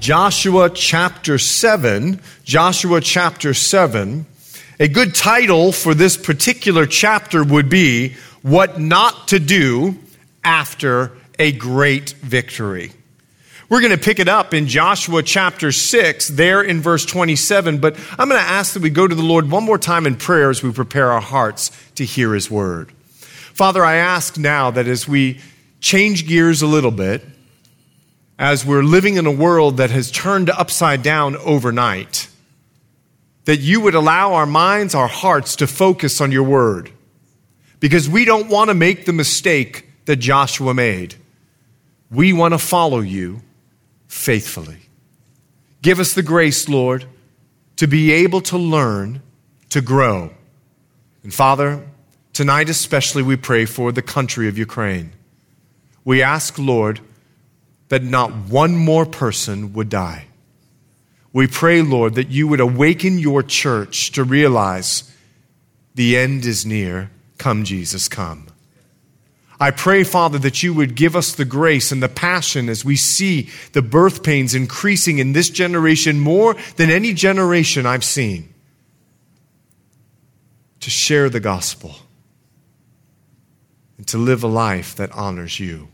Joshua chapter 7, a good title for this particular chapter would be What Not to Do After a Great Victory. We're going to pick it up in Joshua chapter 6, there in verse 27, but I'm going to ask that we go to the Lord one more time in prayer as we prepare our hearts to hear his word. Father, I ask now that as we change gears a little bit, as we're living in a world that has turned upside down overnight, that you would allow our minds, our hearts to focus on your word, because we don't want to make the mistake that Joshua made. We want to follow you faithfully. Give us the grace, Lord, to be able to learn, to grow. And Father, tonight especially we pray for the country of Ukraine. We ask, Lord, that not one more person would die. We pray, Lord, that you would awaken your church to realize the end is near. Come, Jesus, come. I pray, Father, that you would give us the grace and the passion as we see the birth pains increasing in this generation more than any generation I've seen, to share the gospel and to live a life that honors you.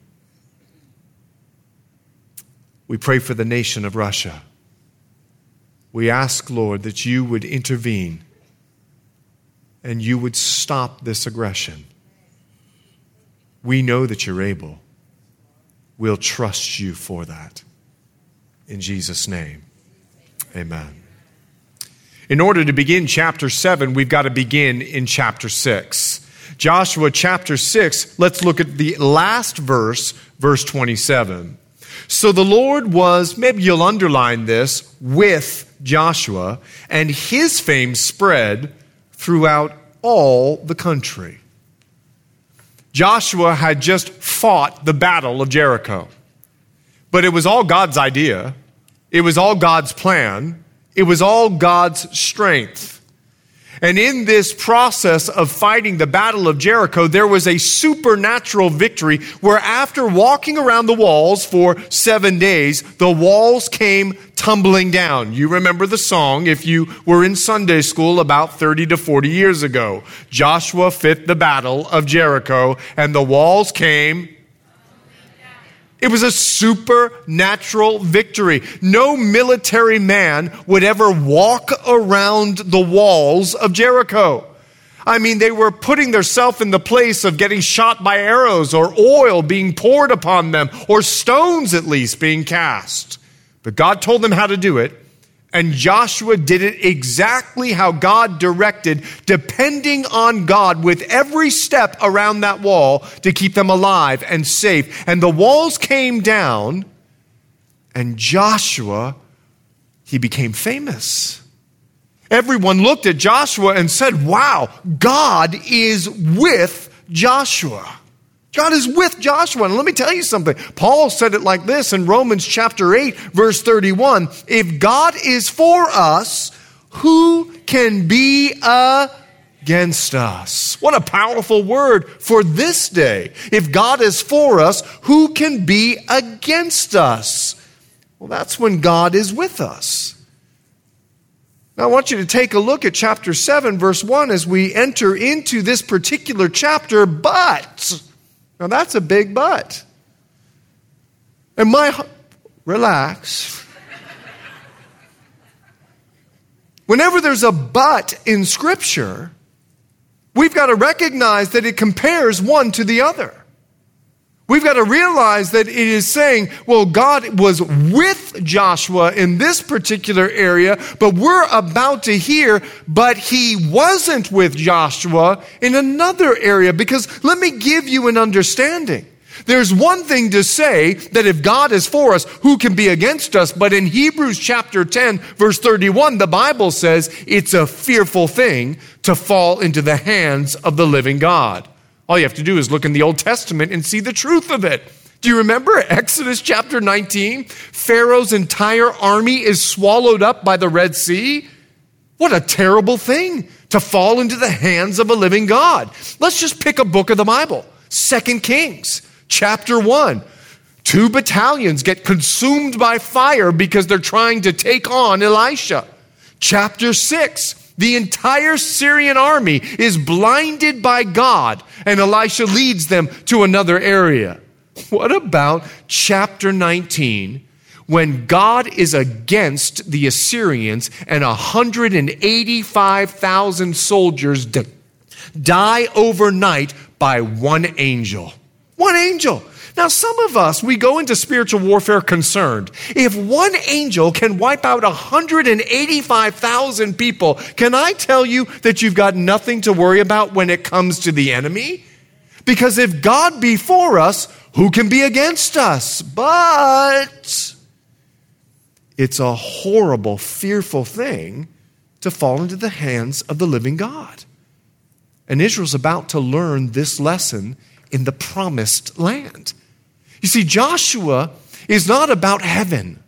We pray for the nation of Russia. We ask, Lord, that you would intervene and you would stop this aggression. We know that you're able. We'll trust you for that. In Jesus' name, amen. In order to begin chapter 7, we've got to begin in chapter 6. Joshua chapter 6, let's look at the last verse, verse 27. So the Lord was, maybe you'll underline this, with Joshua, and his fame spread throughout all the country. Joshua had just fought the battle of Jericho, but it was all God's idea. It was all God's plan. It was all God's strength. And in this process of fighting the battle of Jericho, there was a supernatural victory where after walking around the walls for 7 days, the walls came tumbling down. You remember the song if you were in Sunday school about 30 to 40 years ago. Joshua fit the battle of Jericho and the walls came. It was a supernatural victory. No military man would ever walk around the walls of Jericho. I mean, they were putting themselves in the place of getting shot by arrows or oil being poured upon them or stones at least being cast. But God told them how to do it. And Joshua did it exactly how God directed, depending on God with every step around that wall to keep them alive and safe. And the walls came down, and Joshua, he became famous. Everyone looked at Joshua and said, wow, God is with Joshua. God is with Joshua. And let me tell you something. Paul said it like this in Romans chapter 8, verse 31. If God is for us, who can be against us? What a powerful word for this day. If God is for us, who can be against us? Well, that's when God is with us. Now, I want you to take a look at chapter 7, verse 1 as we enter into this particular chapter, but... Now that's a big but. And relax. Whenever there's a but in Scripture, we've got to recognize that it compares one to the other. We've got to realize that it is saying, well, God was with Joshua in this particular area, but we're about to hear, but he wasn't with Joshua in another area. Because let me give you an understanding. There's one thing to say that if God is for us, who can be against us? But in Hebrews chapter 10, verse 31, the Bible says it's a fearful thing to fall into the hands of the living God. All you have to do is look in the Old Testament and see the truth of it. Do you remember Exodus chapter 19? Pharaoh's entire army is swallowed up by the Red Sea. What a terrible thing to fall into the hands of a living God. Let's just pick a book of the Bible. 2 Kings chapter 1. 2 battalions get consumed by fire because they're trying to take on Elisha. Chapter 6. The entire Syrian army is blinded by God, and Elisha leads them to another area. What about chapter 19, when God is against the Assyrians and 185,000 soldiers die overnight by one angel? One angel. Now, some of us, we go into spiritual warfare concerned. If one angel can wipe out 185,000 people, can I tell you that you've got nothing to worry about when it comes to the enemy? Because if God be for us, who can be against us? But it's a horrible, fearful thing to fall into the hands of the living God. And Israel's about to learn this lesson in the promised land. You see, Joshua is not about heaven.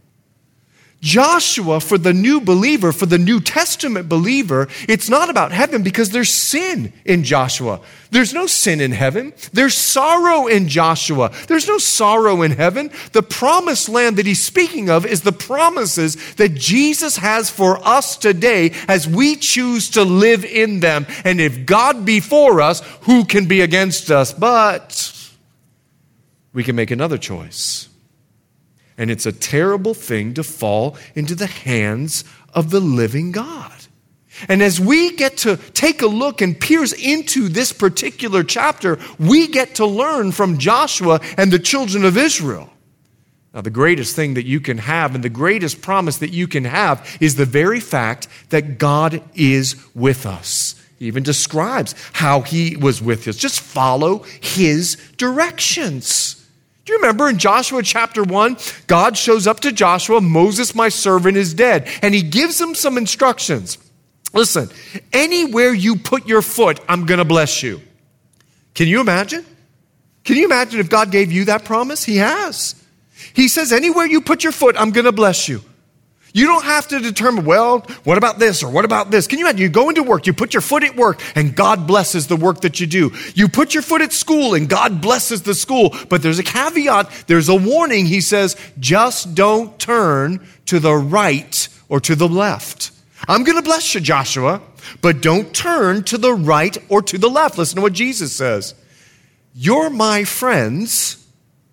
Joshua, for the new believer, for the New Testament believer, it's not about heaven because there's sin in Joshua. There's no sin in heaven. There's sorrow in Joshua. There's no sorrow in heaven. The promised land that he's speaking of is the promises that Jesus has for us today as we choose to live in them. And if God be for us, who can be against us? But we can make another choice. And it's a terrible thing to fall into the hands of the living God. And as we get to take a look and peers into this particular chapter, we get to learn from Joshua and the children of Israel. Now, the greatest thing that you can have and the greatest promise that you can have is the very fact that God is with us. He even describes how he was with us. Just follow his directions. Do you remember in Joshua chapter 1, God shows up to Joshua, Moses, my servant, is dead. And he gives him some instructions. Listen, anywhere you put your foot, I'm going to bless you. Can you imagine? Can you imagine if God gave you that promise? He has. He says, anywhere you put your foot, I'm going to bless you. You don't have to determine, well, what about this or what about this? Can you imagine? You go into work, you put your foot at work, and God blesses the work that you do. You put your foot at school, and God blesses the school. But there's a caveat. There's a warning. He says, just don't turn to the right or to the left. I'm going to bless you, Joshua, but don't turn to the right or to the left. Listen to what Jesus says. You're my friends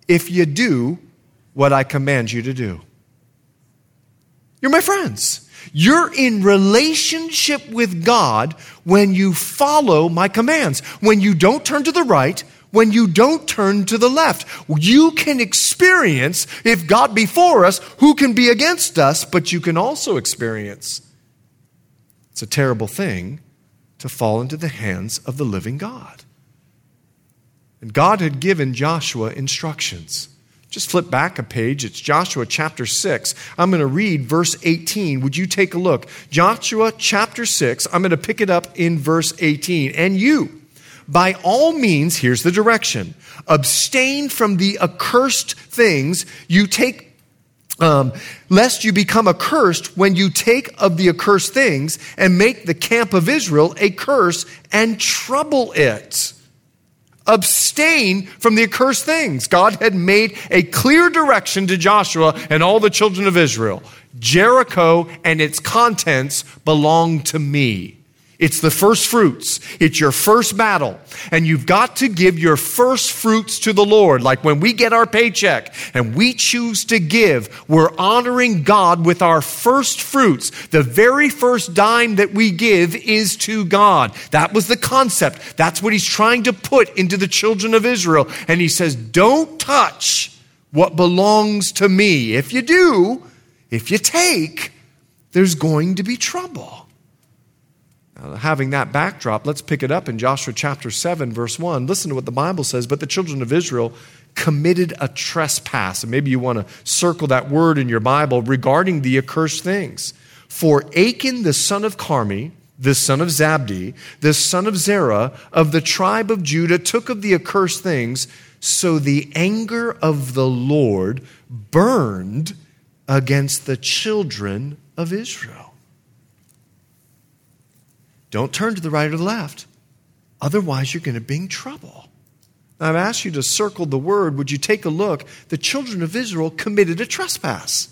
if you do what I command you to do. You're my friends. You're in relationship with God when you follow my commands. When you don't turn to the right, when you don't turn to the left. You can experience, if God be for us, who can be against us? But you can also experience. It's a terrible thing to fall into the hands of the living God. And God had given Joshua instructions. Just flip back a page. It's Joshua chapter 6. I'm going to read verse 18. Would you take a look? Joshua chapter 6. I'm going to pick it up in verse 18. And you, by all means, here's the direction. Abstain from the accursed things you take, lest you become accursed when you take of the accursed things and make the camp of Israel a curse and trouble it. Abstain from the accursed things. God had made a clear direction to Joshua and all the children of Israel. Jericho and its contents belong to me. It's the first fruits. It's your first battle. And you've got to give your first fruits to the Lord. Like when we get our paycheck and we choose to give, we're honoring God with our first fruits. The very first dime that we give is to God. That was the concept. That's what he's trying to put into the children of Israel. And he says, don't touch what belongs to me. If you do, if you take, there's going to be trouble. Having that backdrop, let's pick it up in Joshua chapter 7, verse 1. Listen to what the Bible says. But the children of Israel committed a trespass. And maybe you want to circle that word in your Bible regarding the accursed things. For Achan, the son of Carmi, the son of Zabdi, the son of Zerah, of the tribe of Judah, took of the accursed things. So the anger of the Lord burned against the children of Israel. Don't turn to the right or the left. Otherwise, you're going to bring trouble. Now, I've asked you to circle the word. Would you take a look? The children of Israel committed a trespass.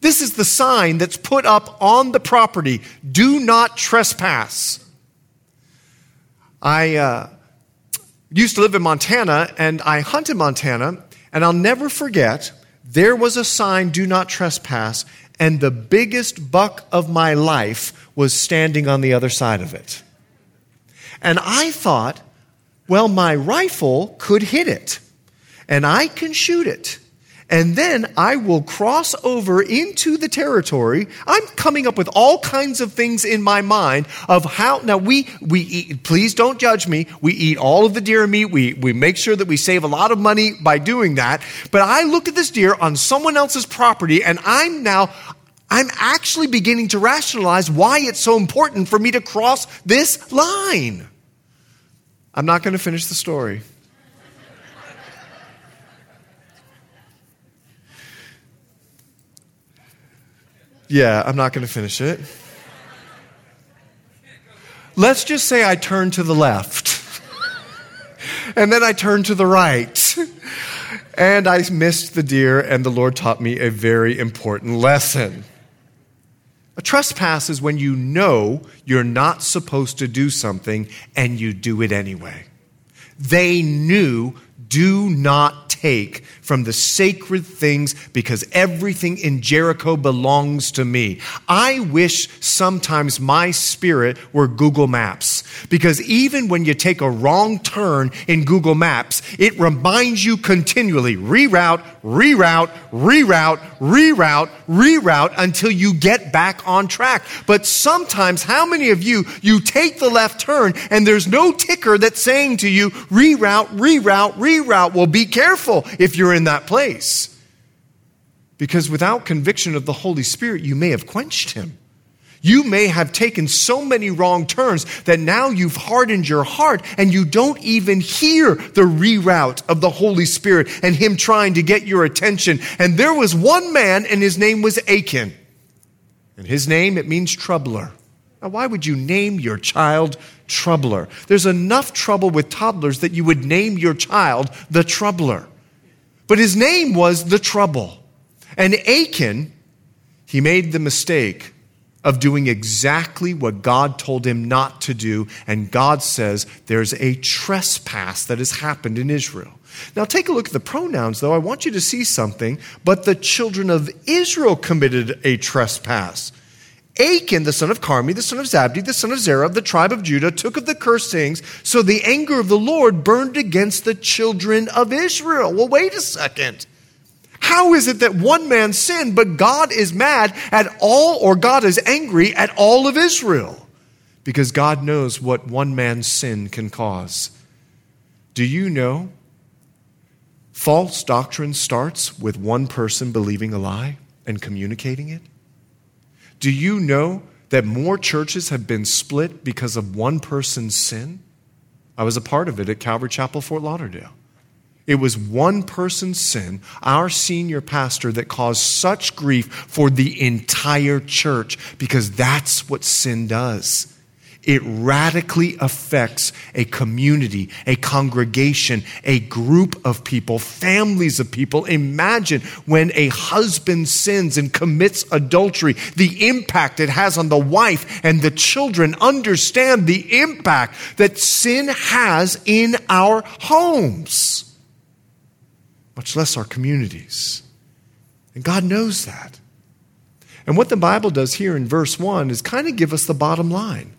This is the sign that's put up on the property. Do not trespass. I used to live in Montana, and I hunt in Montana, and I'll never forget, there was a sign, do not trespass, and the biggest buck of my life was standing on the other side of it. And I thought, well, my rifle could hit it, and I can shoot it. And then I will cross over into the territory. I'm coming up with all kinds of things in my mind of how, now we eat, please don't judge me. We eat all of the deer meat. We make sure that we save a lot of money by doing that. But I look at this deer on someone else's property and I'm actually beginning to rationalize why it's so important for me to cross this line. I'm not going to finish the story. Yeah, I'm not going to finish it. Let's just say I turned to the left. And then I turned to the right. And I missed the deer, and the Lord taught me a very important lesson. A trespass is when you know you're not supposed to do something, and you do it anyway. They knew, do not take from the sacred things because everything in Jericho belongs to me. I wish sometimes my spirit were Google Maps, because even when you take a wrong turn in Google Maps, it reminds you continually, reroute, reroute, reroute, reroute, reroute until you get back on track. But sometimes, how many of you take the left turn and there's no ticker that's saying to you, reroute, reroute, reroute. Well, be careful if you're in that place. Because without conviction of the Holy Spirit, you may have quenched him. You may have taken so many wrong turns that now you've hardened your heart and you don't even hear the reroute of the Holy Spirit and him trying to get your attention. And there was one man, and his name was Achan. And his name, it means troubler. Now, why would you name your child Troubler? There's enough trouble with toddlers that you would name your child the Troubler. But his name was the Trouble. And Achan, he made the mistake of doing exactly what God told him not to do. And God says there's a trespass that has happened in Israel. Now take a look at the pronouns, though. I want you to see something. But the children of Israel committed a trespass. Achan, the son of Carmi, the son of Zabdi, the son of Zerah, of the tribe of Judah, took of the cursed things, so the anger of the Lord burned against the children of Israel. Well, wait a second. How is it that one man sinned, but God is mad at all, or God is angry at all of Israel? Because God knows what one man's sin can cause. Do you know false doctrine starts with one person believing a lie and communicating it? Do you know that more churches have been split because of one person's sin? I was a part of it at Calvary Chapel Fort Lauderdale. It was one person's sin, our senior pastor, that caused such grief for the entire church, because that's what sin does. It radically affects a community, a congregation, a group of people, families of people. Imagine when a husband sins and commits adultery, the impact it has on the wife and the children. Understand the impact that sin has in our homes, much less our communities. And God knows that. And what the Bible does here in verse 1 is kind of give us the bottom line.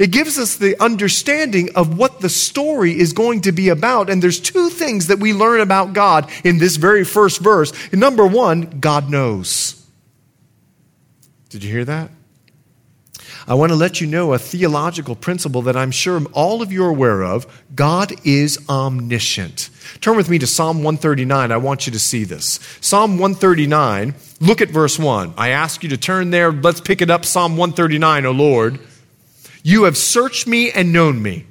It gives us the understanding of what the story is going to be about. And there's two things that we learn about God in this very first verse. And number one, God knows. Did you hear that? I want to let you know a theological principle that I'm sure all of you are aware of. God is omniscient. Turn with me to Psalm 139. I want you to see this. Psalm 139, look at verse 1. I ask you to turn there. Let's pick it up. Psalm 139, O Lord. You have searched me and known me.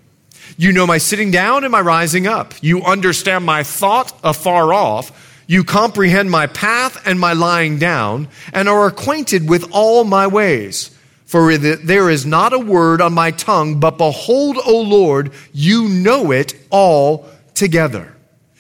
You know my sitting down and my rising up. You understand my thought afar off. You comprehend my path and my lying down, and are acquainted with all my ways. For there is not a word on my tongue, but behold, O Lord, you know it all together.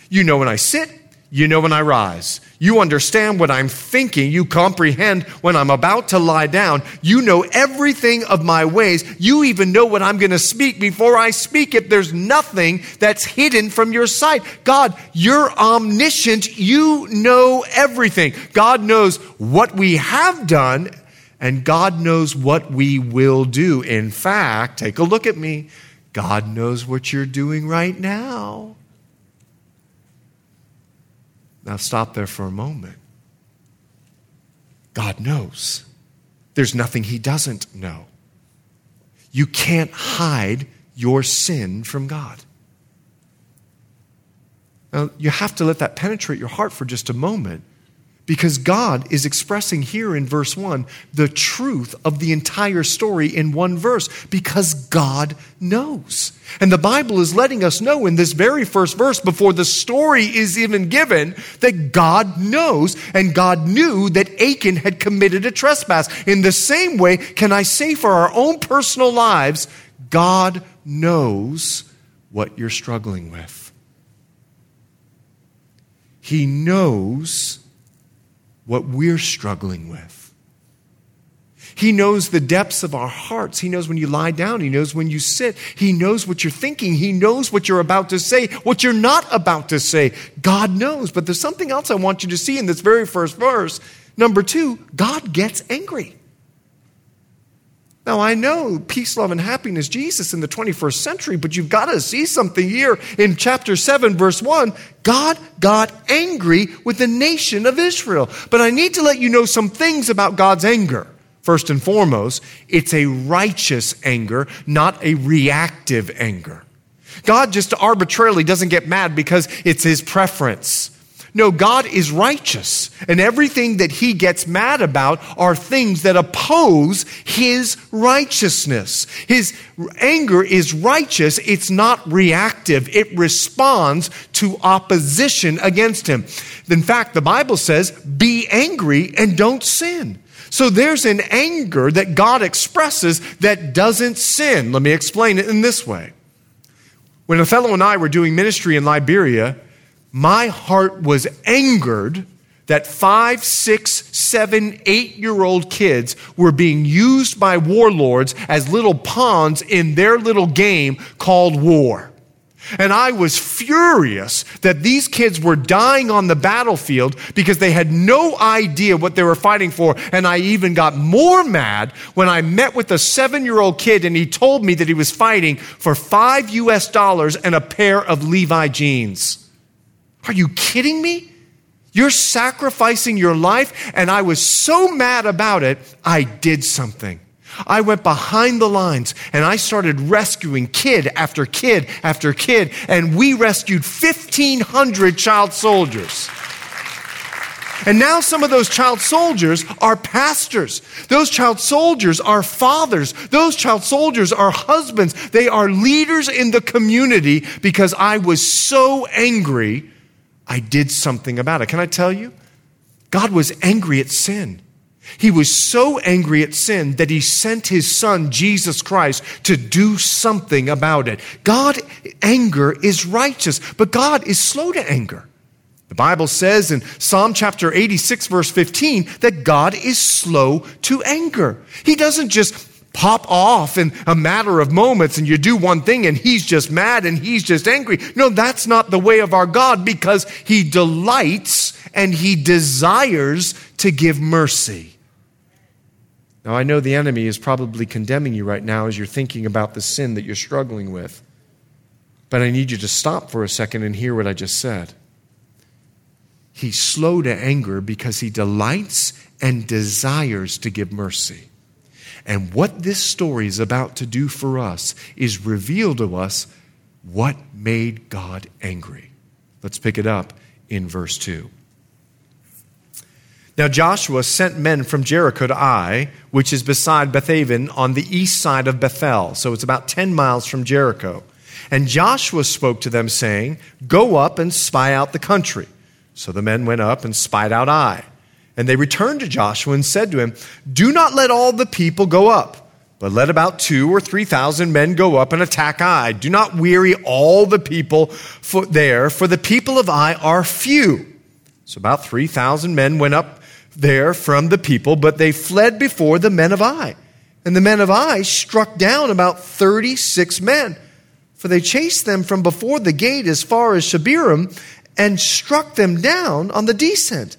You know when I sit, you know when I rise. You understand what I'm thinking. You comprehend when I'm about to lie down. You know everything of my ways. You even know what I'm going to speak before I speak it. There's nothing that's hidden from your sight. God, you're omniscient. You know everything. God knows what we have done, and God knows what we will do. In fact, take a look at me. God knows what you're doing right now. Now stop there for a moment. God knows. There's nothing he doesn't know. You can't hide your sin from God. Now you have to let that penetrate your heart for just a moment, because God is expressing here in verse 1 the truth of the entire story in one verse, because God knows. And the Bible is letting us know in this very first verse, before the story is even given, that God knows, and God knew that Achan had committed a trespass. In the same way, can I say for our own personal lives, God knows what you're struggling with. He knows what we're struggling with. He knows the depths of our hearts. He knows when you lie down. He knows when you sit. He knows what you're thinking. He knows what you're about to say, what you're not about to say. God knows. But there's something else I want you to see in this very first verse. Number 2, God gets angry. Now, I know peace, love, and happiness, Jesus in the 21st century, but you've got to see something here in chapter 7, verse 1. God got angry with the nation of Israel. But I need to let you know some things about God's anger. First and foremost, it's a righteous anger, not a reactive anger. God just arbitrarily doesn't get mad because it's his preference. No, God is righteous, and everything that he gets mad about are things that oppose his righteousness. His anger is righteous. It's not reactive. It responds to opposition against him. In fact, the Bible says, be angry and don't sin. So there's an anger that God expresses that doesn't sin. Let me explain it in this way. When Othello and I were doing ministry in Liberia, my heart was angered that 5, 6, 7, 8-year-old kids were being used by warlords as little pawns in their little game called war. And I was furious that these kids were dying on the battlefield because they had no idea what they were fighting for. And I even got more mad when I met with a 7-year-old kid and he told me that he was fighting for $5 US and a pair of Levi jeans. Are you kidding me? You're sacrificing your life. And I was so mad about it, I did something. I went behind the lines and I started rescuing kid after kid after kid, and we rescued 1,500 child soldiers. And now some of those child soldiers are pastors. Those child soldiers are fathers. Those child soldiers are husbands. They are leaders in the community because I was so angry, I did something about it. Can I tell you? God was angry at sin. He was so angry at sin that he sent his son, Jesus Christ, to do something about it. God's anger is righteous, but God is slow to anger. The Bible says in Psalm chapter 86, verse 15, that God is slow to anger. He doesn't just pop off in a matter of moments and you do one thing and he's just mad and he's just angry. No, that's not the way of our God, because he delights and he desires to give mercy. Now, I know the enemy is probably condemning you right now as you're thinking about the sin that you're struggling with. But I need you to stop for a second and hear what I just said. He's slow to anger because he delights and desires to give mercy. And what this story is about to do for us is reveal to us what made God angry. Let's pick it up in verse 2. Now Joshua sent men from Jericho to Ai, which is beside Bethaven on the east side of Bethel. So it's about 10 miles from Jericho. And Joshua spoke to them, saying, "Go up and spy out the country." So the men went up and spied out Ai. And they returned to Joshua and said to him, "Do not let all the people go up, but let about 2,000 or 3,000 men go up and attack Ai. Do not weary all the people there, for the people of Ai are few." So about 3,000 men went up there from the people, but they fled before the men of Ai. And the men of Ai struck down about 36 men, for they chased them from before the gate as far as Shabirim and struck them down on the descent.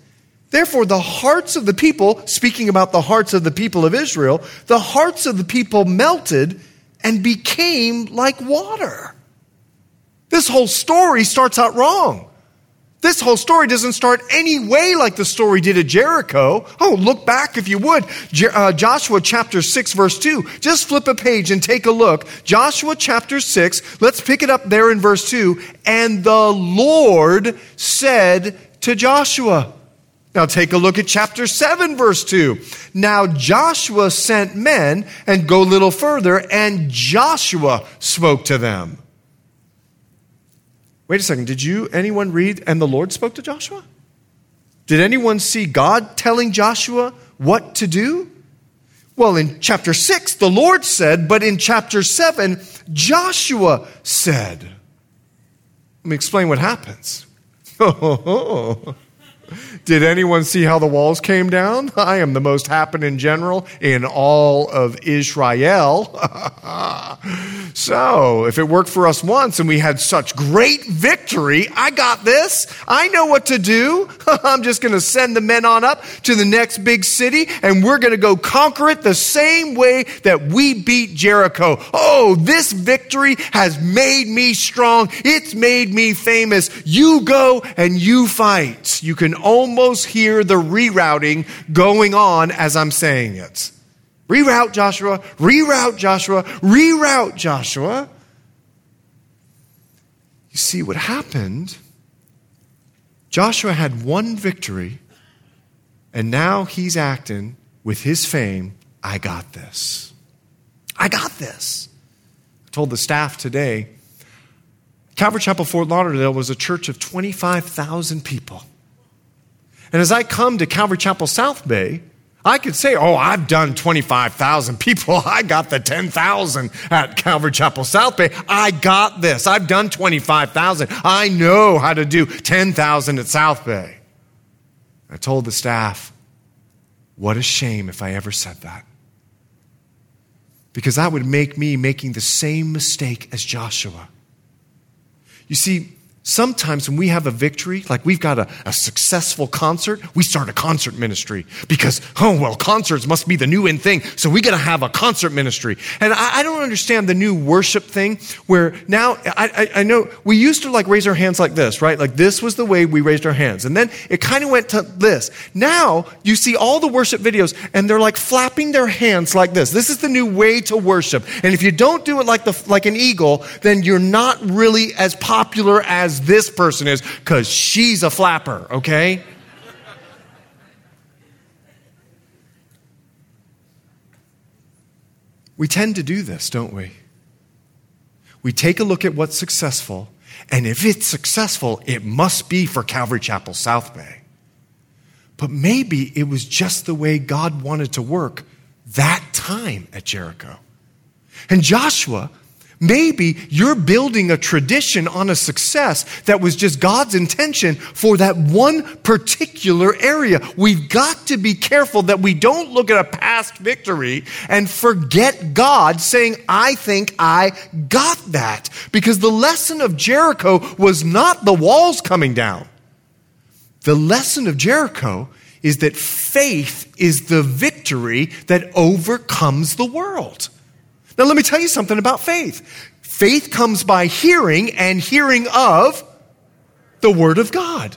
Therefore, the hearts of the people, speaking about the hearts of the people of Israel, the hearts of the people melted and became like water. This whole story starts out wrong. This whole story doesn't start any way like the story did at Jericho. Oh, look back if you would. Joshua chapter 6, verse 2. Just flip a page and take a look. Joshua chapter 6, let's pick it up there in verse 2. And the Lord said to Joshua. Now take a look at chapter 7, verse 2. Now Joshua sent men, and go a little further, and Joshua spoke to them. Wait a second, anyone read, and the Lord spoke to Joshua? Did anyone see God telling Joshua what to do? Well, in chapter 6, the Lord said, but in chapter 7, Joshua said. Let me explain what happens. Did anyone see how the walls came down? I am the most happening general in all of Israel. So, if it worked for us once and we had such great victory, I got this. I know what to do. I'm just going to send the men on up to the next big city, and we're going to go conquer it the same way that we beat Jericho. Oh, this victory has made me strong. It's made me famous. You go and you fight. You can almost hear the rerouting going on as I'm saying it. Reroute, Joshua. Reroute, Joshua. Reroute, Joshua. You see what happened? Joshua had one victory, and now he's acting with his fame. I got this. I got this. I told the staff today, Calvary Chapel Fort Lauderdale was a church of 25,000 people. And as I come to Calvary Chapel South Bay, I could say, oh, I've done 25,000 people. I got the 10,000 at Calvary Chapel South Bay. I got this. I've done 25,000. I know how to do 10,000 at South Bay. I told the staff, what a shame if I ever said that. Because that would make me making the same mistake as Joshua. You see, sometimes when we have a victory, like we've got a successful concert, we start a concert ministry because, concerts must be the new in thing, so we got to have a concert ministry. And I don't understand the new worship thing where now, I know we used to like raise our hands like this, right? Like this was the way we raised our hands. And then it kind of went to this. Now you see all the worship videos and they're like flapping their hands like this. This is the new way to worship. And if you don't do it like an eagle, then you're not really as popular as this person is, because she's a flapper, okay? We tend to do this, don't we? We take a look at what's successful, and if it's successful, it must be for Calvary Chapel South Bay. But maybe it was just the way God wanted to work that time at Jericho. And Joshua, maybe you're building a tradition on a success that was just God's intention for that one particular area. We've got to be careful that we don't look at a past victory and forget God saying, I think I got that. Because the lesson of Jericho was not the walls coming down. The lesson of Jericho is that faith is the victory that overcomes the world. Now, let me tell you something about faith. Faith comes by hearing, and hearing of the Word of God.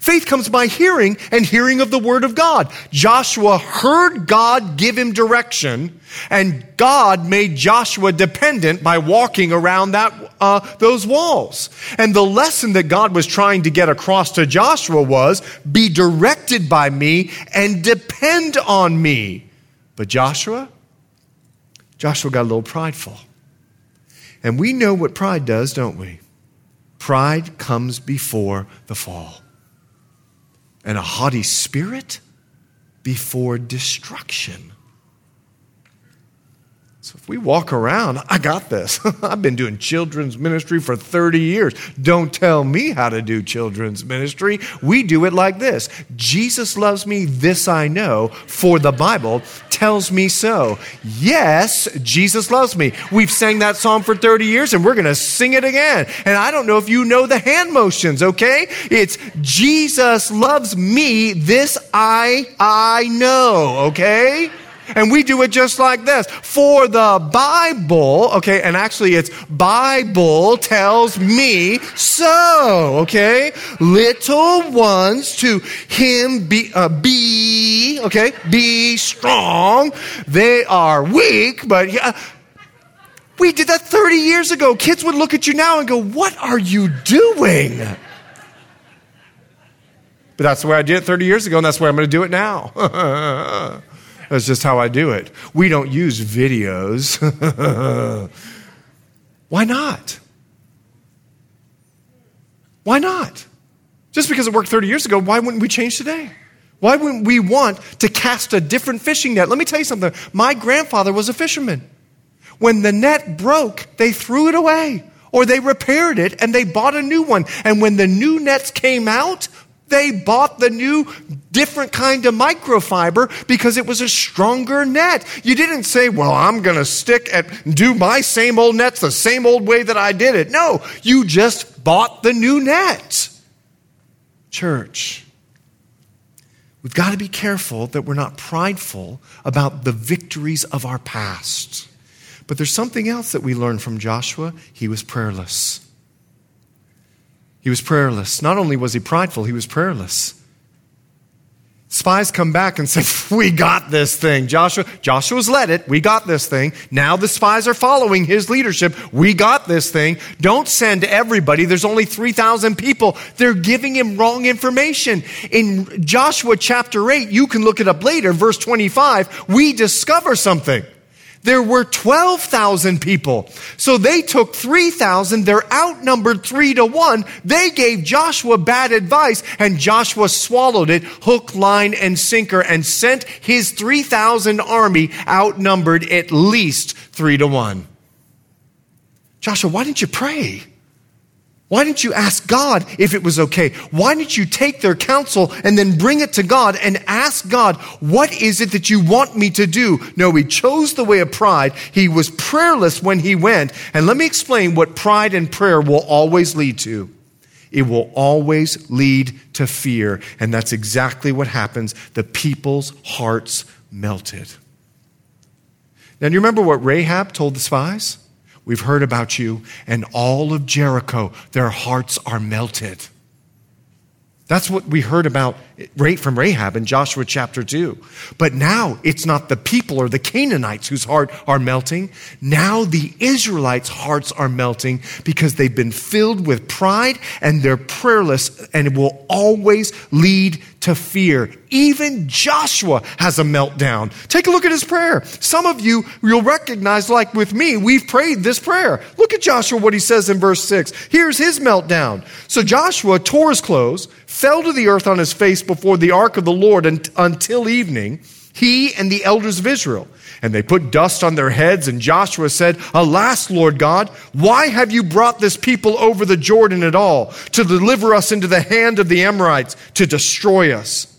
Faith comes by hearing, and hearing of the word of God. Joshua heard God give him direction, and God made Joshua dependent by walking around those walls. And the lesson that God was trying to get across to Joshua was, be directed by me and depend on me. But Joshua got a little prideful. And we know what pride does, don't we? Pride comes before the fall. And a haughty spirit before destruction. So if we walk around, I got this. I've been doing children's ministry for 30 years. Don't tell me how to do children's ministry. We do it like this. Jesus loves me, this I know, for the Bible tells me so. Yes, Jesus loves me. We've sang that song for 30 years and we're going to sing it again. And I don't know if you know the hand motions, okay? It's Jesus loves me, this I know, okay? And we do it just like this. For the Bible, okay, and actually it's Bible tells me so, okay? Little ones to him be strong. They are weak, but yeah. We did that 30 years ago. Kids would look at you now and go, what are you doing? But that's the way I did it 30 years ago, and that's the way I'm going to do it now. That's just how I do it. We don't use videos. Why not? Why not? Just because it worked 30 years ago, why wouldn't we change today? Why wouldn't we want to cast a different fishing net? Let me tell you something. My grandfather was a fisherman. When the net broke, they threw it away, or they repaired it and they bought a new one. And when the new nets came out, they bought the new different kind of microfiber because it was a stronger net. You didn't say, well, I'm going to stick and do my same old nets the same old way that I did it. No, you just bought the new net. Church, we've got to be careful that we're not prideful about the victories of our past. But there's something else that we learned from Joshua. He was prayerless. He was prayerless. Not only was he prideful, he was prayerless. Spies come back and say, we got this thing. Joshua's led it. We got this thing. Now the spies are following his leadership. We got this thing. Don't send everybody. There's only 3,000 people. They're giving him wrong information. In Joshua chapter 8, you can look it up later, verse 25, we discover something. There were 12,000 people. So they took 3,000. They're outnumbered 3-1. They gave Joshua bad advice, and Joshua swallowed it, hook, line, and sinker, and sent his 3,000 army outnumbered at least 3-1. Joshua, why didn't you pray? Why didn't you ask God if it was okay? Why didn't you take their counsel and then bring it to God and ask God, what is it that you want me to do? No, he chose the way of pride. He was prayerless when he went. And let me explain what pride and prayer will always lead to. It will always lead to fear. And that's exactly what happens. The people's hearts melted. Now, do you remember what Rahab told the spies? We've heard about you, and all of Jericho, their hearts are melted. That's what we heard about right from Rahab in Joshua chapter 2. But now it's not the people or the Canaanites whose heart are melting. Now the Israelites' hearts are melting because they've been filled with pride and they're prayerless, and it will always lead to fear. Even Joshua has a meltdown. Take a look at his prayer. Some of you'll recognize, like with me, we've prayed this prayer. Look at Joshua, what he says in verse 6. Here's his meltdown. So Joshua tore his clothes, fell to the earth on his face before the ark of the Lord until evening, he and the elders of Israel. And they put dust on their heads, and Joshua said, alas, Lord God, why have you brought this people over the Jordan at all, to deliver us into the hand of the Amorites, to destroy us?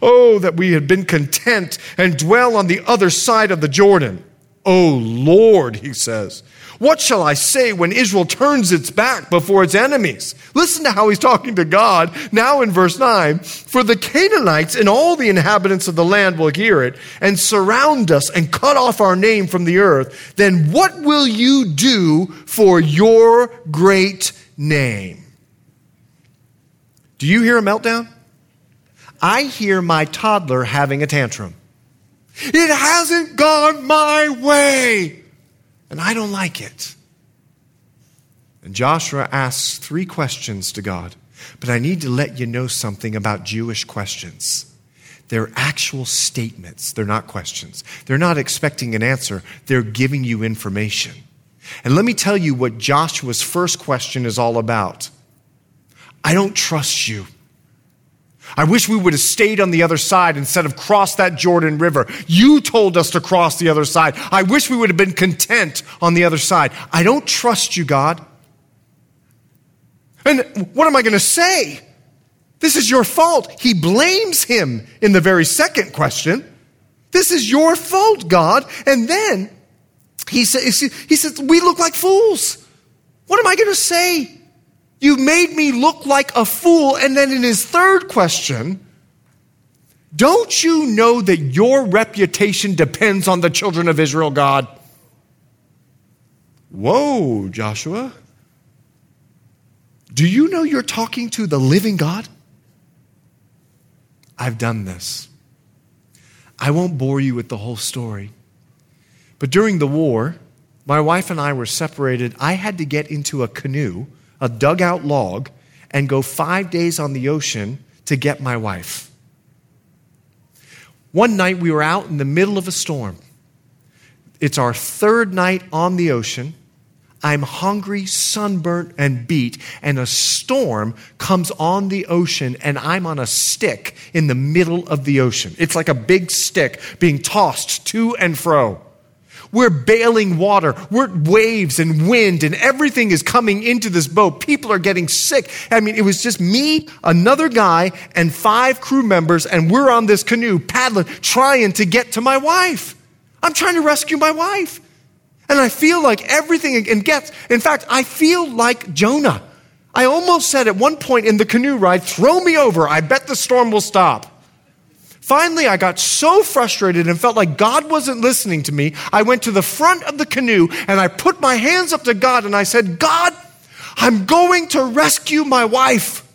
Oh, that we had been content and dwell on the other side of the Jordan. Oh, Lord, he says, what shall I say when Israel turns its back before its enemies? Listen to how he's talking to God now in verse 9. For the Canaanites and all the inhabitants of the land will hear it and surround us and cut off our name from the earth. Then what will you do for your great name? Do you hear a meltdown? I hear my toddler having a tantrum. It hasn't gone my way, and I don't like it. And Joshua asks three questions to God. But I need to let you know something about Jewish questions. They're actual statements. They're not questions. They're not expecting an answer. They're giving you information. And let me tell you what Joshua's first question is all about. I don't trust you. I wish we would have stayed on the other side instead of crossed that Jordan River. You told us to cross the other side. I wish we would have been content on the other side. I don't trust you, God. And what am I going to say? This is your fault. He blames him in the very second question. This is your fault, God. And then he says, we look like fools. What am I going to say? You made me look like a fool. And then in his third question, don't you know that your reputation depends on the children of Israel, God? Whoa, Joshua. Do you know you're talking to the living God? I've done this. I won't bore you with the whole story. But during the war, my wife and I were separated. I had to get into a canoe, a dugout log, and go 5 days on the ocean to get my wife. One night we were out in the middle of a storm. It's our third night on the ocean. I'm hungry, sunburnt, and beat, and a storm comes on the ocean, and I'm on a stick in the middle of the ocean. It's like a big stick being tossed to and fro. We're bailing water. We're waves and wind, and everything is coming into this boat. People are getting sick. I mean, it was just me, another guy, and 5 crew members, and we're on this canoe paddling, trying to get to my wife. I'm trying to rescue my wife. And I feel like everything, in fact, I feel like Jonah. I almost said at one point in the canoe ride, throw me over, I bet the storm will stop. Finally, I got so frustrated and felt like God wasn't listening to me. I went to the front of the canoe and I put my hands up to God and I said, God, I'm going to rescue my wife.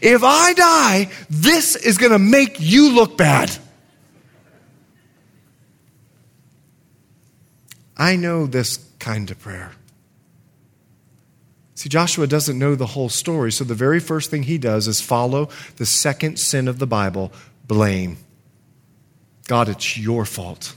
If I die, this is going to make you look bad. I know this kind of prayer. See, Joshua doesn't know the whole story, so the very first thing he does is follow the second sin of the Bible, blame. God, it's your fault.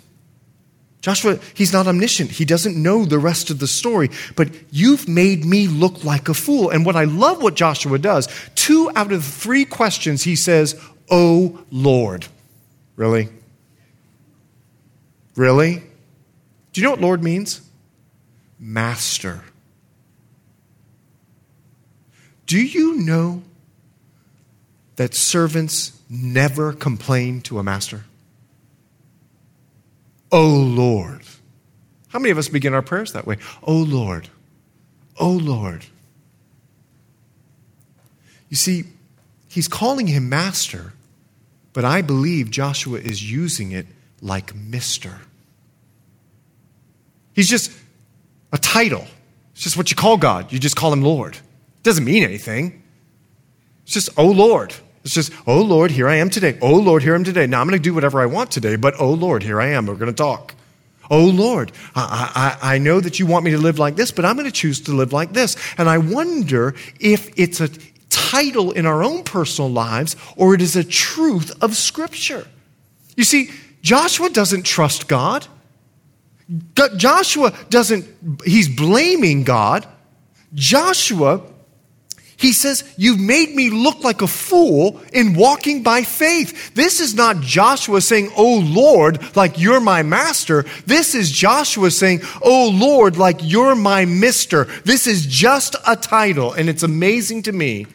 Joshua, he's not omniscient. He doesn't know the rest of the story, but you've made me look like a fool. And what I love what Joshua does, 2 out of 3 questions, he says, Oh, Lord. Really? Really? Do you know what Lord means? Master. Do you know that servants never complain to a master? Oh, Lord. How many of us begin our prayers that way? Oh, Lord. Oh, Lord. You see, he's calling him master, but I believe Joshua is using it like mister. He's just a title. It's just what you call God. You just call him Lord. It doesn't mean anything. It's just, oh, Lord. It's just, oh, Lord, here I am today. Oh, Lord, here I am today. Now, I'm going to do whatever I want today, but oh, Lord, here I am. We're going to talk. Oh, Lord, I know that you want me to live like this, but I'm going to choose to live like this. And I wonder if it's a title in our own personal lives or it is a truth of Scripture. You see, Joshua doesn't trust God. Joshua doesn't, he's blaming God. Joshua, he says, you've made me look like a fool in walking by faith. This is not Joshua saying, oh, Lord, like you're my master. This is Joshua saying, oh, Lord, like you're my mister. This is just a title. And it's amazing to me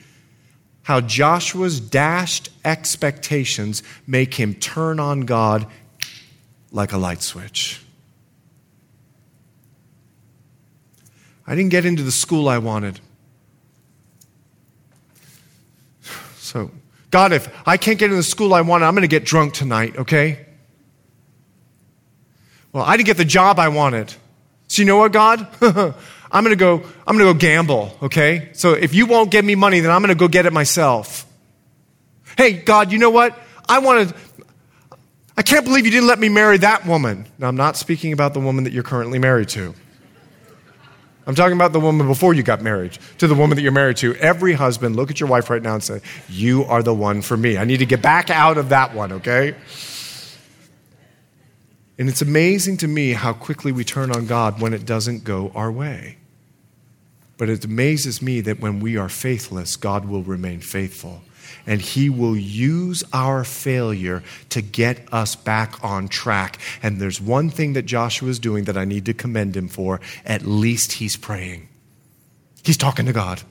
how Joshua's dashed expectations make him turn on God like a light switch. I didn't get into the school I wanted. So, God, if I can't get into the school I wanted, I'm going to get drunk tonight, okay? Well, I didn't get the job I wanted. So you know what, God? I'm going to go gamble, okay? So if you won't give me money, then I'm going to go get it myself. Hey, God, you know what? I can't believe you didn't let me marry that woman. Now, I'm not speaking about the woman that you're currently married to. I'm talking about the woman before you got married, to the woman that you're married to. Every husband, look at your wife right now and say, you are the one for me. I need to get back out of that one, okay? And it's amazing to me how quickly we turn on God when it doesn't go our way. But it amazes me that when we are faithless, God will remain faithful. And he will use our failure to get us back on track. And there's one thing that Joshua is doing that I need to commend him for. At least he's praying. He's talking to God.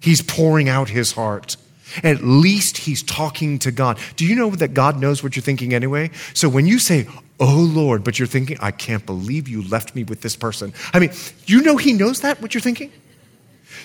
He's pouring out his heart. At least he's talking to God. Do you know that God knows what you're thinking anyway? So when you say, oh Lord, but you're thinking, I can't believe you left me with this person. I mean, you know he knows that, what you're thinking?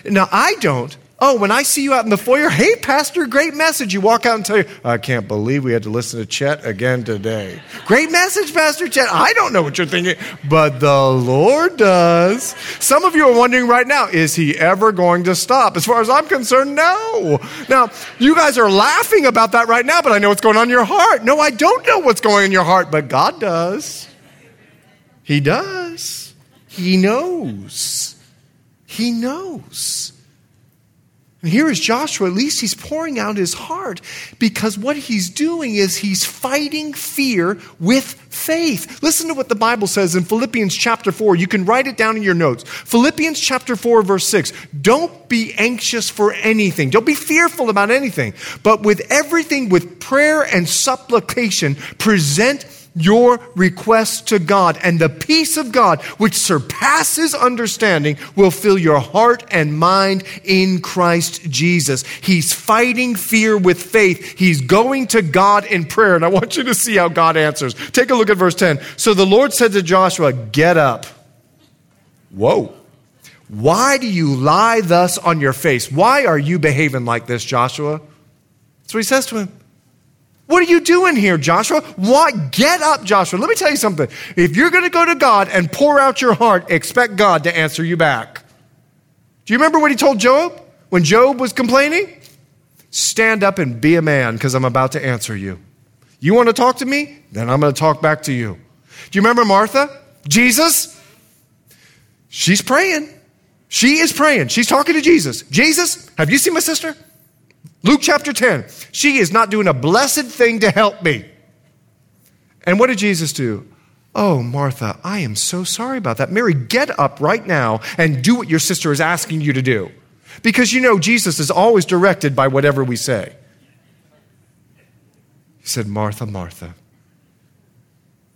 Now, I don't. Oh, when I see you out in the foyer, hey, pastor, great message. You walk out and tell you, I can't believe we had to listen to Chet again today. Great message, Pastor Chet. I don't know what you're thinking, but the Lord does. Some of you are wondering right now, is he ever going to stop? As far as I'm concerned, no. Now, you guys are laughing about that right now, but I know what's going on in your heart. No, I don't know what's going on in your heart, but God does. He does. He knows. He knows. And here is Joshua, at least he's pouring out his heart, because what he's doing is he's fighting fear with faith. Listen to what the Bible says in Philippians chapter 4. You can write it down in your notes. Philippians chapter 4, verse 6. Don't be anxious for anything. Don't be fearful about anything. But with everything, with prayer and supplication, present your request to God, and the peace of God, which surpasses understanding, will fill your heart and mind in Christ Jesus. He's fighting fear with faith. He's going to God in prayer, and I want you to see how God answers. Take a look at verse 10. So the Lord said to Joshua, get up. Whoa. Why do you lie thus on your face? Why are you behaving like this, Joshua? That's what he says to him. What are you doing here, Joshua? Why? Get up, Joshua. Let me tell you something. If you're going to go to God and pour out your heart, expect God to answer you back. Do you remember what he told Job when Job was complaining? Stand up and be a man, because I'm about to answer you. You want to talk to me? Then I'm going to talk back to you. Do you remember Martha? Jesus? She's praying. She is praying. She's talking to Jesus. Jesus, have you seen my sister? Luke chapter 10, she is not doing a blessed thing to help me. And what did Jesus do? Oh, Martha, I am so sorry about that. Mary, get up right now and do what your sister is asking you to do. Because you know Jesus is always directed by whatever we say. He said, Martha, Martha,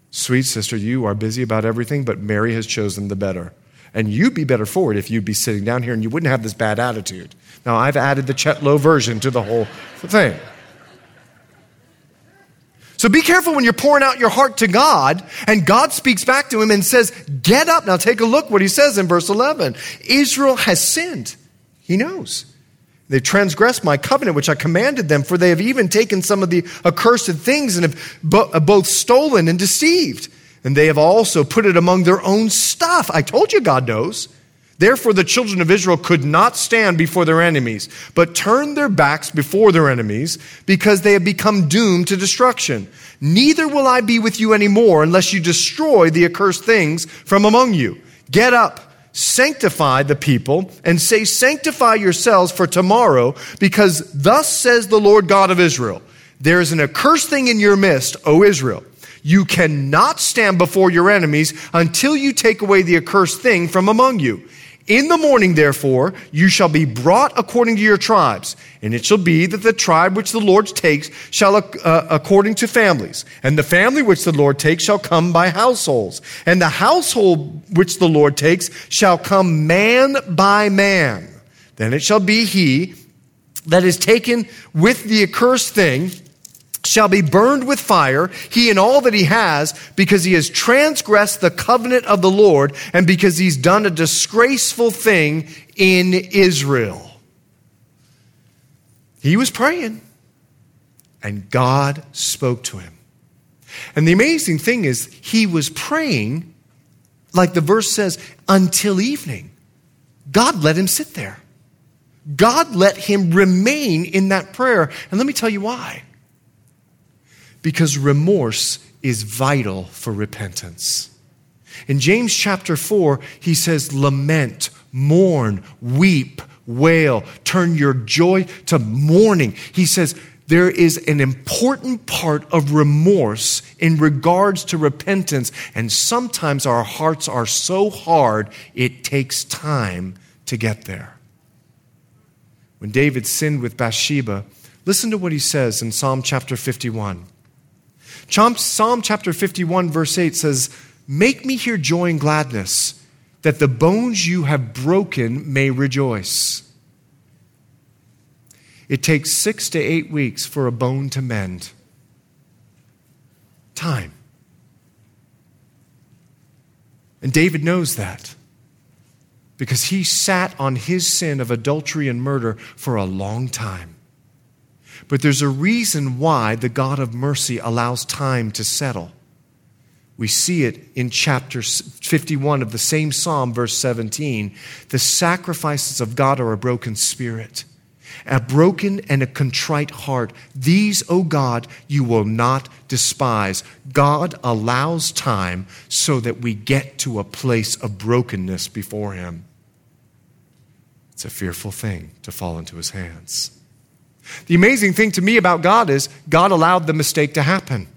sweet sister, you are busy about everything, but Mary has chosen the better. And you'd be better for it if you'd be sitting down here and you wouldn't have this bad attitude. Now, I've added the Chet Low version to the whole thing. So be careful when you're pouring out your heart to God and God speaks back to him and says, get up. Now, take a look what he says in verse 11. Israel has sinned. He knows. They transgressed my covenant, which I commanded them, for they have even taken some of the accursed things and have both stolen and deceived. And they have also put it among their own stuff. I told you God knows. Therefore, the children of Israel could not stand before their enemies, but turned their backs before their enemies, because they have become doomed to destruction. Neither will I be with you anymore unless you destroy the accursed things from among you. Get up, sanctify the people, and say, sanctify yourselves for tomorrow, because thus says the Lord God of Israel, there is an accursed thing in your midst, O Israel. You cannot stand before your enemies until you take away the accursed thing from among you. In the morning, therefore, you shall be brought according to your tribes. And it shall be that the tribe which the Lord takes shall according to families. And the family which the Lord takes shall come by households. And the household which the Lord takes shall come man by man. Then it shall be he that is taken with the accursed thing shall be burned with fire, he and all that he has, because he has transgressed the covenant of the Lord and because he's done a disgraceful thing in Israel. He was praying, and God spoke to him. And the amazing thing is, he was praying, like the verse says, until evening. God let him sit there. God let him remain in that prayer. And let me tell you why. Because remorse is vital for repentance. In James chapter 4, he says, lament, mourn, weep, wail, turn your joy to mourning. He says there is an important part of remorse in regards to repentance, and sometimes our hearts are so hard it takes time to get there. When David sinned with Bathsheba, listen to what he says in Psalm chapter 51. Psalm chapter 51 verse 8 says, make me hear joy and gladness, that the bones you have broken may rejoice. It takes 6 to 8 weeks for a bone to mend. Time. And David knows that because he sat on his sin of adultery and murder for a long time. But there's a reason why the God of mercy allows time to settle. We see it in chapter 51 of the same Psalm, verse 17. The sacrifices of God are a broken spirit, a broken and a contrite heart. These, O God, you will not despise. God allows time so that we get to a place of brokenness before him. It's a fearful thing to fall into his hands. The amazing thing to me about God is God allowed the mistake to happen.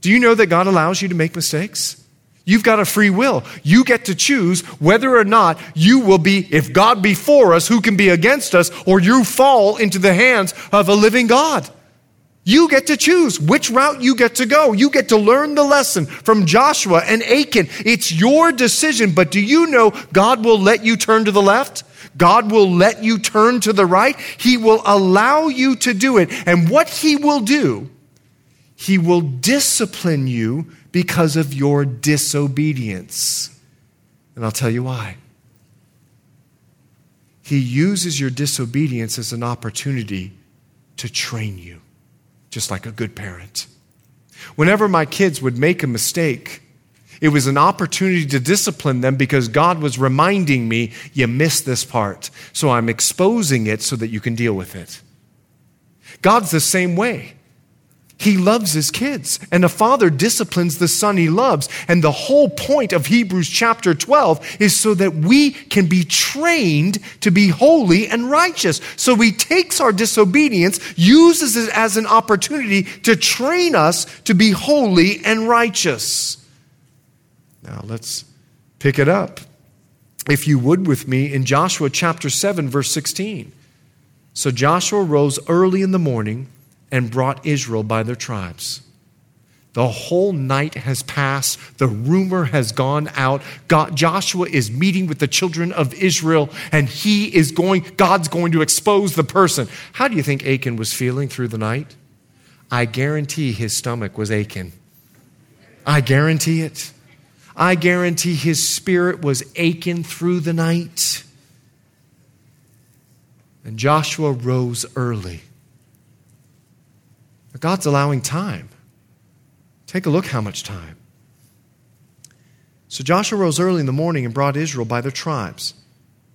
Do you know that God allows you to make mistakes? You've got a free will. You get to choose whether or not you will be, if God be for us, who can be against us, or you fall into the hands of a living God. You get to choose which route you get to go. You get to learn the lesson from Joshua and Achan. It's your decision, but do you know God will let you turn to the left? God will let you turn to the right. He will allow you to do it. And what he will do, he will discipline you because of your disobedience. And I'll tell you why. He uses your disobedience as an opportunity to train you, just like a good parent. Whenever my kids would make a mistake, it was an opportunity to discipline them because God was reminding me, you missed this part. So I'm exposing it so that you can deal with it. God's the same way. He loves his kids, and a father disciplines the son he loves. And the whole point of Hebrews chapter 12 is so that we can be trained to be holy and righteous. So he takes our disobedience, uses it as an opportunity to train us to be holy and righteous. Now let's pick it up, if you would, with me in Joshua chapter 7, verse 16. So Joshua rose early in the morning and brought Israel by their tribes. The whole night has passed. The rumor has gone out. Joshua is meeting with the children of Israel, and God's going to expose the person. How do you think Achan was feeling through the night? I guarantee his stomach was aching. I guarantee it. I guarantee his spirit was aching through the night. And Joshua rose early. God's allowing time. Take a look how much time. So Joshua rose early in the morning and brought Israel by their tribes,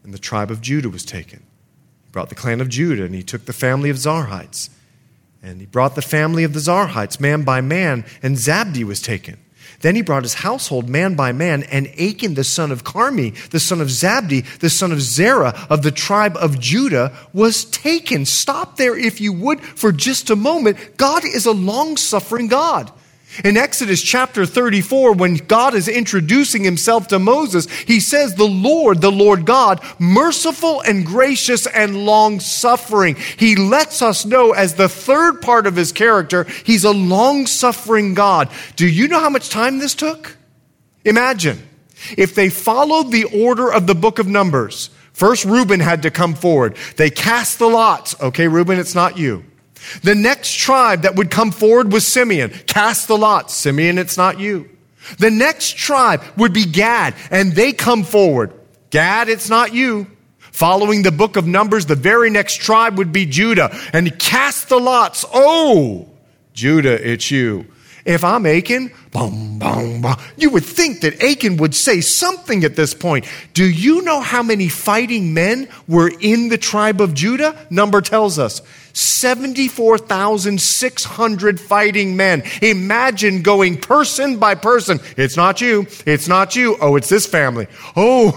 and the tribe of Judah was taken. He brought the clan of Judah, and he took the family of Zerahites, and he brought the family of the Zerahites man by man, and Zabdi was taken. Then he brought his household man by man, and Achan the son of Carmi, the son of Zabdi, the son of Zerah of the tribe of Judah was taken. Stop there if you would for just a moment. God is a long-suffering God. In Exodus chapter 34, when God is introducing himself to Moses, he says, the Lord God, merciful and gracious and long-suffering. He lets us know as the third part of his character, he's a long-suffering God. Do you know how much time this took? Imagine if they followed the order of the book of Numbers. First, Reuben had to come forward. They cast the lots. Okay, Reuben, it's not you. The next tribe that would come forward was Simeon. Cast the lot. Simeon, it's not you. The next tribe would be Gad, and they come forward. Gad, it's not you. Following the book of Numbers, the very next tribe would be Judah, and cast the lots. Oh, Judah, it's you. If I'm Achan, Boom, boom, boom. You would think that Achan would say something at this point. Do you know how many fighting men were in the tribe of Judah? Number tells us 74,600 fighting men. Imagine going person by person. It's not you. It's not you. Oh, it's this family. Oh,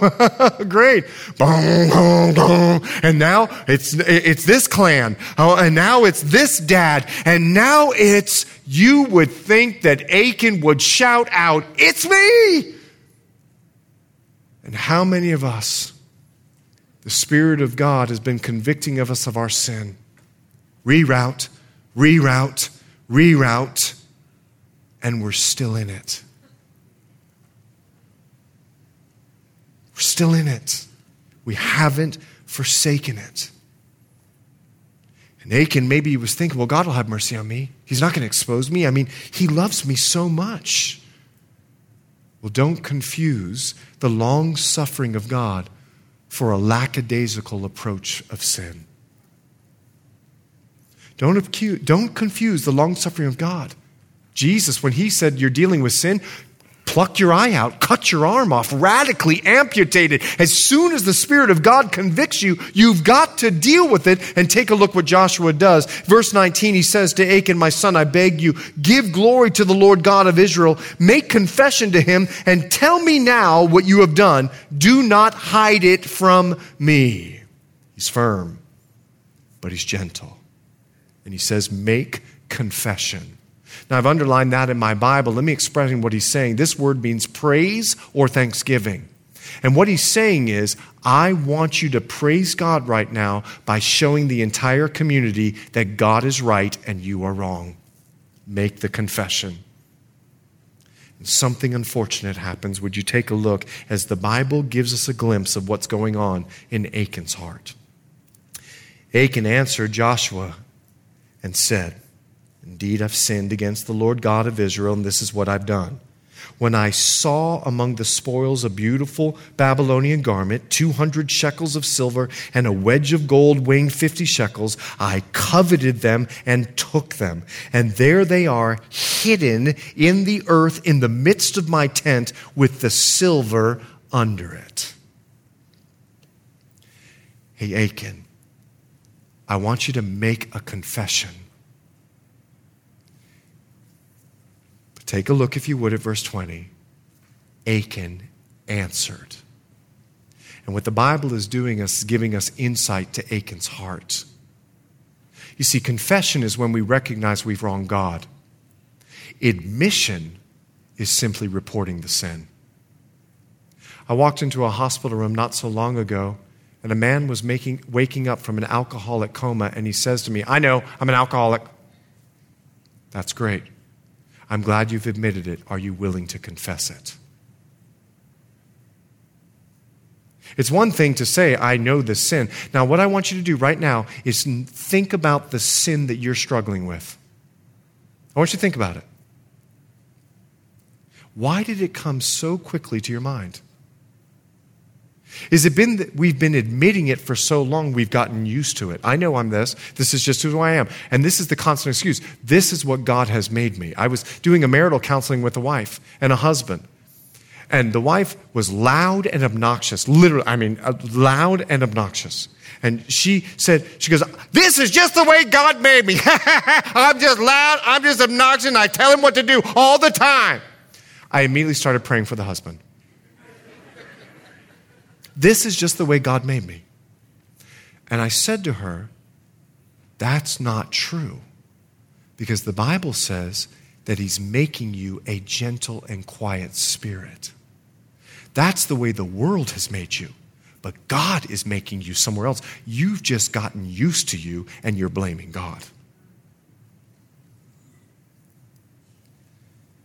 great. Boom, boom, boom. And now it's this clan. Oh, and now it's this dad. And now it's, you would think that Achan would shout out, it's me. And how many of us, the Spirit of God has been convicting of us of our sin. Reroute, reroute, reroute, and we're still in it. We're still in it. We haven't forsaken it. And Achan, maybe he was thinking, well, God will have mercy on me. He's not going to expose me. I mean, he loves me so much. Well, don't confuse the long suffering of God for a lackadaisical approach of sin. Don't confuse the long-suffering of God. Jesus, when he said you're dealing with sin, plucked your eye out, cut your arm off, radically amputated. As soon as the Spirit of God convicts you, you've got to deal with it. And take a look what Joshua does. Verse 19, he says to Achan, my son, I beg you, give glory to the Lord God of Israel. Make confession to him and tell me now what you have done. Do not hide it from me. He's firm, but he's gentle. And he says, make confession. Now, I've underlined that in my Bible. Let me explain what he's saying. This word means praise or thanksgiving. And what he's saying is, I want you to praise God right now by showing the entire community that God is right and you are wrong. Make the confession. And something unfortunate happens. Would you take a look as the Bible gives us a glimpse of what's going on in Achan's heart? Achan answered Joshua and said, indeed, I've sinned against the Lord God of Israel, and this is what I've done. When I saw among the spoils a beautiful Babylonian garment, 200 shekels of silver, and a wedge of gold weighing 50 shekels, I coveted them and took them. And there they are, hidden in the earth in the midst of my tent with the silver under it. Hey, Achan, I want you to make a confession. But take a look, if you would, at verse 20. Achan answered. And what the Bible is doing is giving us insight to Achan's heart. You see, confession is when we recognize we've wronged God. Admission is simply reporting the sin. I walked into a hospital room not so long ago, and a man was waking up from an alcoholic coma, and he says to me, I know, I'm an alcoholic. That's great. I'm glad you've admitted it. Are you willing to confess it? It's one thing to say, I know this sin. Now, what I want you to do right now is think about the sin that you're struggling with. I want you to think about it. Why did it come so quickly to your mind? Is it been that we've been admitting it for so long we've gotten used to it? I know I'm this. This is just who I am. And this is the constant excuse. This is what God has made me. I was doing a marital counseling with a wife and a husband. And the wife was loud and obnoxious. Literally, I mean, loud and obnoxious. And she goes, this is just the way God made me. I'm just loud. I'm just obnoxious. And I tell him what to do all the time. I immediately started praying for the husband. This is just the way God made me. And I said to her, that's not true. Because the Bible says that he's making you a gentle and quiet spirit. That's the way the world has made you. But God is making you somewhere else. You've just gotten used to you and you're blaming God.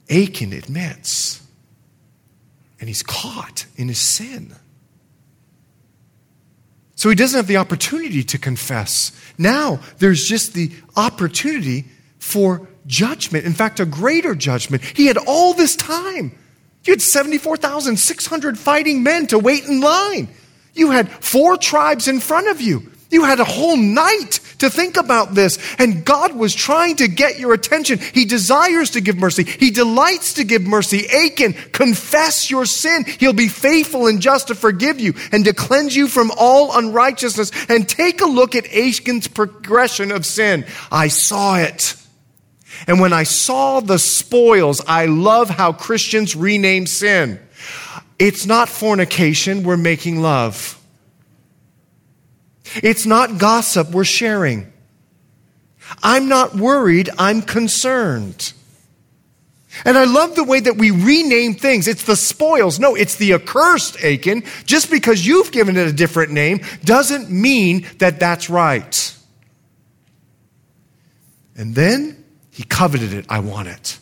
Achan admits, and he's caught in his sin. So he doesn't have the opportunity to confess. Now there's just the opportunity for judgment. In fact, a greater judgment. He had all this time. You had 74,600 fighting men to wait in line. You had 4 tribes in front of you. You had a whole night to think about this. And God was trying to get your attention. He desires to give mercy. He delights to give mercy. Achan, confess your sin. He'll be faithful and just to forgive you and to cleanse you from all unrighteousness. And take a look at Achan's progression of sin. I saw it. And when I saw the spoils, I love how Christians rename sin. It's not fornication, we're making love. It's not gossip, we're sharing. I'm not worried, I'm concerned. And I love the way that we rename things. It's the spoils. No, it's the accursed, Achan. Just because you've given it a different name doesn't mean that that's right. And then he coveted it. I want it.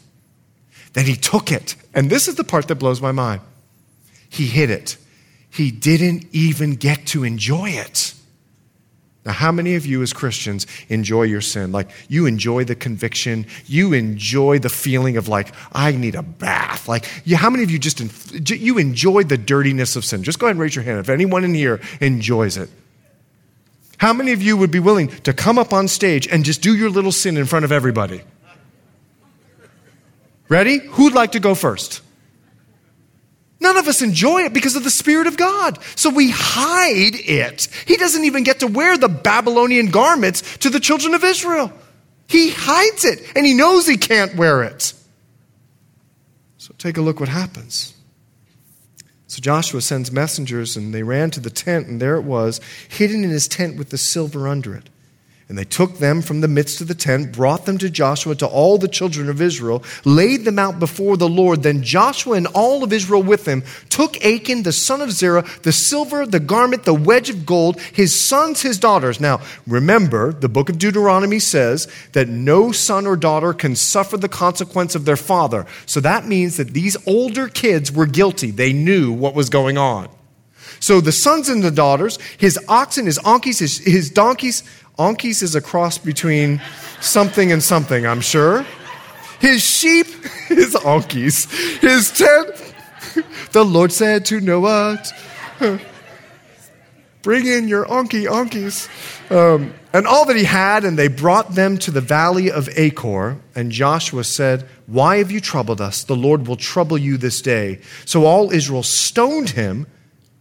Then he took it. And this is the part that blows my mind. He hid it. He didn't even get to enjoy it. Now, how many of you as Christians enjoy your sin? Like, you enjoy the conviction. You enjoy the feeling of, like, I need a bath. Like, you, how many of you just, you enjoy the dirtiness of sin? Just go ahead and raise your hand if anyone in here enjoys it. How many of you would be willing to come up on stage and just do your little sin in front of everybody? Ready? Who'd like to go first? None of us enjoy it because of the Spirit of God. So we hide it. He doesn't even get to wear the Babylonian garments to the children of Israel. He hides it, and he knows he can't wear it. So take a look what happens. So Joshua sends messengers, and they ran to the tent, and there it was, hidden in his tent with the silver under it. And they took them from the midst of the tent, brought them to Joshua, to all the children of Israel, laid them out before the Lord. Then Joshua and all of Israel with him took Achan, the son of Zerah, the silver, the garment, the wedge of gold, his sons, his daughters. Now, remember, the book of Deuteronomy says that no son or daughter can suffer the consequence of their father. So that means that these older kids were guilty. They knew what was going on. So the sons and the daughters, his oxen, his donkeys, his donkeys. Onkeys is a cross between something and something, I'm sure. His sheep, his onkeys, his tent. The Lord said to Noah, bring in your onkeys. And all that he had, and they brought them to the valley of Achor. And Joshua said, why have you troubled us? The Lord will trouble you this day. So all Israel stoned him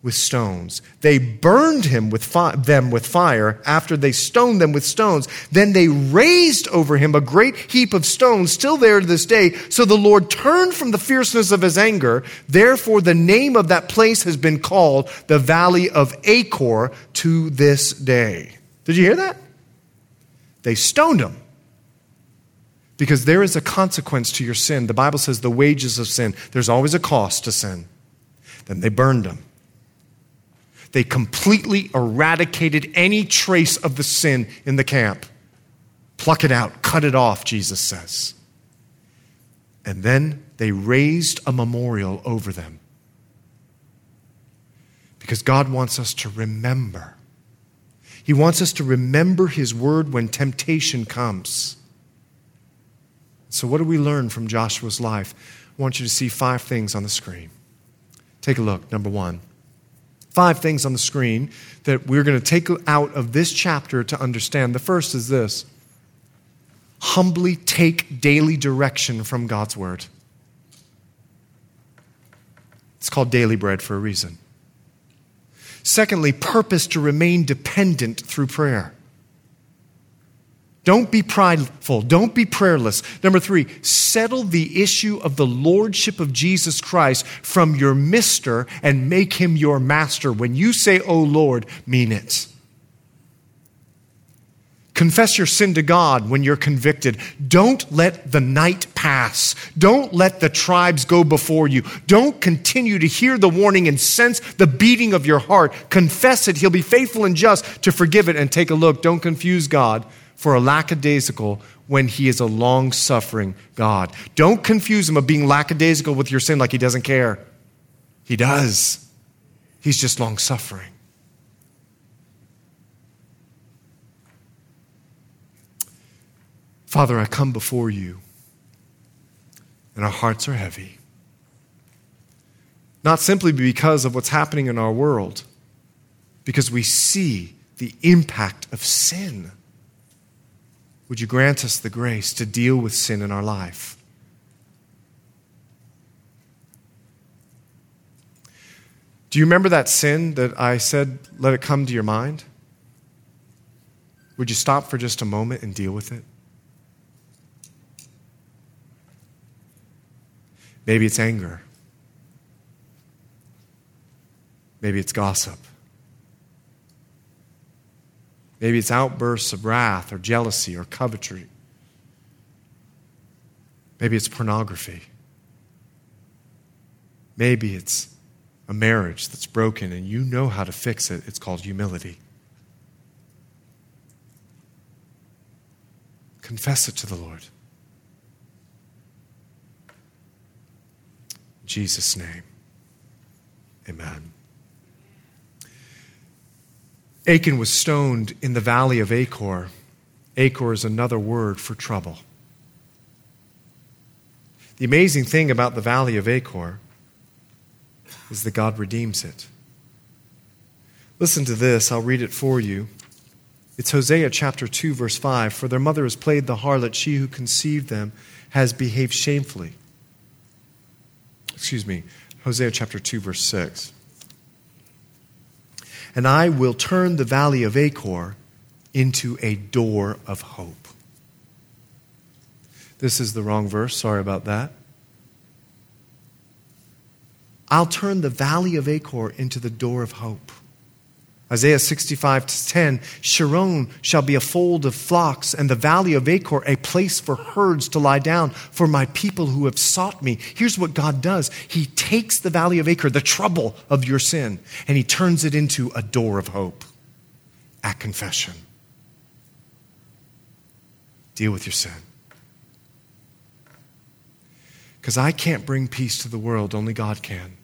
with stones. They burned him with them with fire after they stoned them with stones. Then they raised over him a great heap of stones, still there to this day. So the Lord turned from the fierceness of his anger. Therefore, the name of that place has been called the Valley of Achor to this day. Did you hear that? They stoned him. Because there is a consequence to your sin. The Bible says the wages of sin. There's always a cost to sin. Then they burned him. They completely eradicated any trace of the sin in the camp. Pluck it out, cut it off, Jesus says. And then they raised a memorial over them. Because God wants us to remember. He wants us to remember his word when temptation comes. So what do we learn from Joshua's life? I want you to see 5 things on the screen. Take a look. Number 1. 5 things on the screen that we're going to take out of this chapter to understand. The first is this. Humbly take daily direction from God's word. It's called daily bread for a reason. Secondly, purpose to remain dependent through prayer. Don't be prideful. Don't be prayerless. Number 3, settle the issue of the lordship of Jesus Christ from your mister and make him your master. When you say, oh Lord, mean it. Confess your sin to God when you're convicted. Don't let the night pass. Don't let the tribes go before you. Don't continue to hear the warning and sense the beating of your heart. Confess it. He'll be faithful and just to forgive it. And take a look. Don't confuse God for a lackadaisical when he is a long-suffering God. Don't confuse him of being lackadaisical with your sin like he doesn't care. He does. He's just long-suffering. Father, I come before you, and our hearts are heavy. Not simply because of what's happening in our world, because we see the impact of sin. Would you grant us the grace to deal with sin in our life? Do you remember that sin that I said, let it come to your mind? Would you stop for just a moment and deal with it? Maybe it's anger. Maybe it's gossip. Maybe it's outbursts of wrath or jealousy or covetry. Maybe it's pornography. Maybe it's a marriage that's broken and you know how to fix it. It's called humility. Confess it to the Lord. In Jesus' name, amen. Achan was stoned in the valley of Achor. Achor is another word for trouble. The amazing thing about the valley of Achor is that God redeems it. Listen to this. I'll read it for you. It's Hosea chapter 2, verse 5. For their mother has played the harlot. She who conceived them has behaved shamefully. Hosea chapter 2, verse 6. And I will turn the valley of Achor into a door of hope. This is the wrong verse. Sorry about that. I'll turn the valley of Achor into the door of hope. Isaiah 65:10, Sharon shall be a fold of flocks, and the valley of Achor a place for herds to lie down, for my people who have sought me. Here's what God does. He takes the valley of Achor, the trouble of your sin, and he turns it into a door of hope at confession. Deal with your sin. Because I can't bring peace to the world, only God can.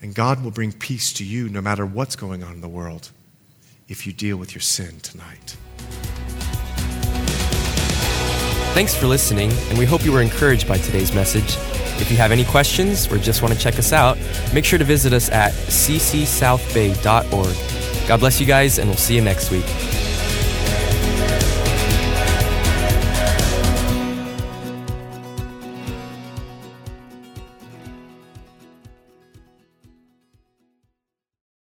And God will bring peace to you no matter what's going on in the world if you deal with your sin tonight. Thanks for listening, and we hope you were encouraged by today's message. If you have any questions or just want to check us out, make sure to visit us at ccsouthbay.org. God bless you guys, and we'll see you next week.